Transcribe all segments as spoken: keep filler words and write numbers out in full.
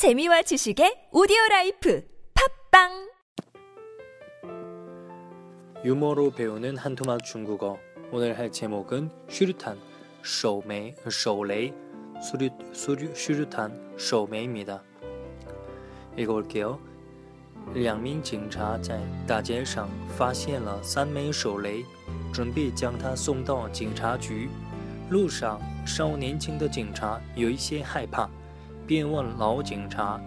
재미와 지식의 오디오라이프 팝빵! 유머로 배우는 한토막 중국어. 오늘 할 제목은 수류탄, 쇼메, 쇼레이, 수류, 수류, 수류탄, 쇼메입니다. 읽어볼게요. 两名警察在大街上发现了三枚手雷，准备将它送到警察局。路上，少年轻的警察有一些害怕。 便问老警察，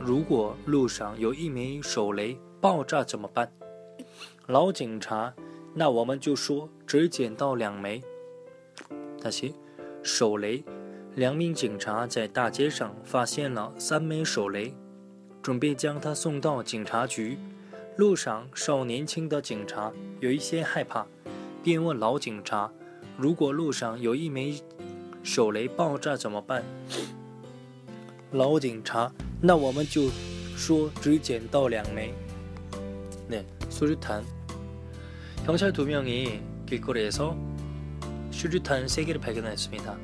如果路上有一枚手雷爆炸怎么办？老警察，那我们就说只捡到两枚。但是手雷，两名警察在大街上发现了三枚手雷，准备将它送到警察局。路上，少年轻的警察有一些害怕，便问老警察，如果路上有一枚手雷爆炸怎么办？ 老警察，那我们就说只捡到两枚。 네, 수류탄. 경찰 두 명이 길거리에서 수류탄 세 개를 발견했습니다.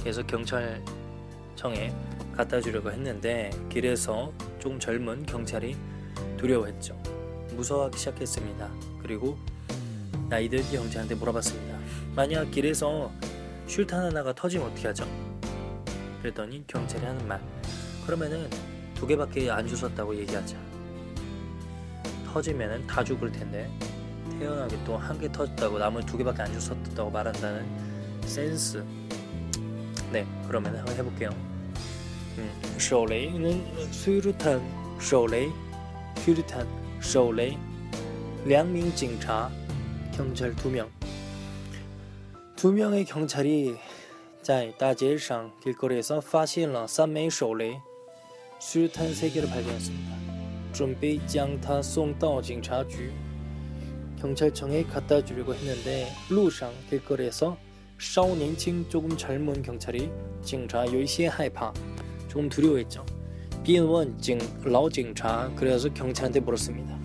그래서 경찰청에 갖다 주려고 했는데 길에서 좀 젊은 경찰이 두려워했죠. 무서워하기 시작했습니다. 그리고 나이든 경찰한테 물어봤습니다. 만약 길에서 수류탄 하나가 터지면 어떻게 하죠? 그랬더니 경찰이 하는 말, 그러면은 두 개밖에 안 주웠다고 얘기하자. 터지면은 다 죽을 텐데 태연하게 또 한 개 터졌다고 나머지 두 개밖에 안 주웠다고 말한다는 센스. 네, 그러면 한번 해볼게요. 음, 쇼레이는 수류탄, 쇼레이, 수류탄, 쇼레이. 양명 경찰, 경찰 두 명. 두 명의 경찰이 在大街上 길거리에서 发现了三枚手雷 수류탄 세 개를 발견했습니다. 准备将它送到警察局 경찰청에 갖다 주려고 했는데 路上 길거리에서 少年轻 조금 젊은 경찰이 警察有一些害怕 조금 두려워했죠. 便问老警察 그래서 경찰한테 물었습니다.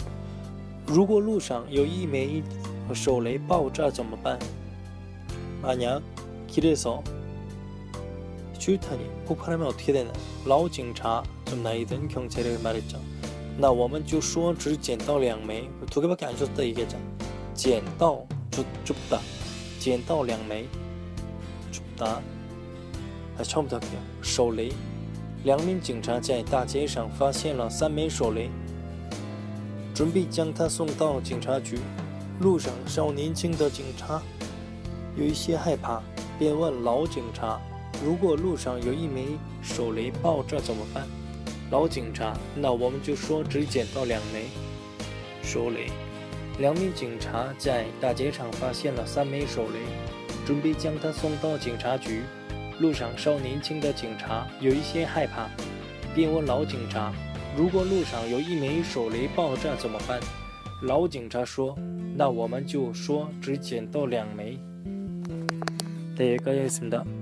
如果路上有一枚手雷爆炸怎么办? 만약 길에서 수류탄이 폭발하면 어떻게 되나? 老警察, 좀 나이 든 경찰이 말했죠. 那我们就说只捡到两枚, 두 개밖에 안 줬다 얘기하자. 捡到, 줍다. 捡到两枚, 줍다. 다시 처음부터 할게요. 手雷, 两名警察在大街上发现了三枚手雷，准备将它送到警察局。路上少年轻的警察有一些害怕，便问老警察 如果路上有一枚手雷爆炸怎么办？老警察，那我们就说只捡到两枚手雷。两名警察在大街上发现了三枚手雷，准备将它送到警察局。路上少年轻的警察有一些害怕，便问老警察如果路上有一枚手雷爆炸怎么办？老警察说，那我们就说只捡到两枚。네, 여기까지 하겠습니다.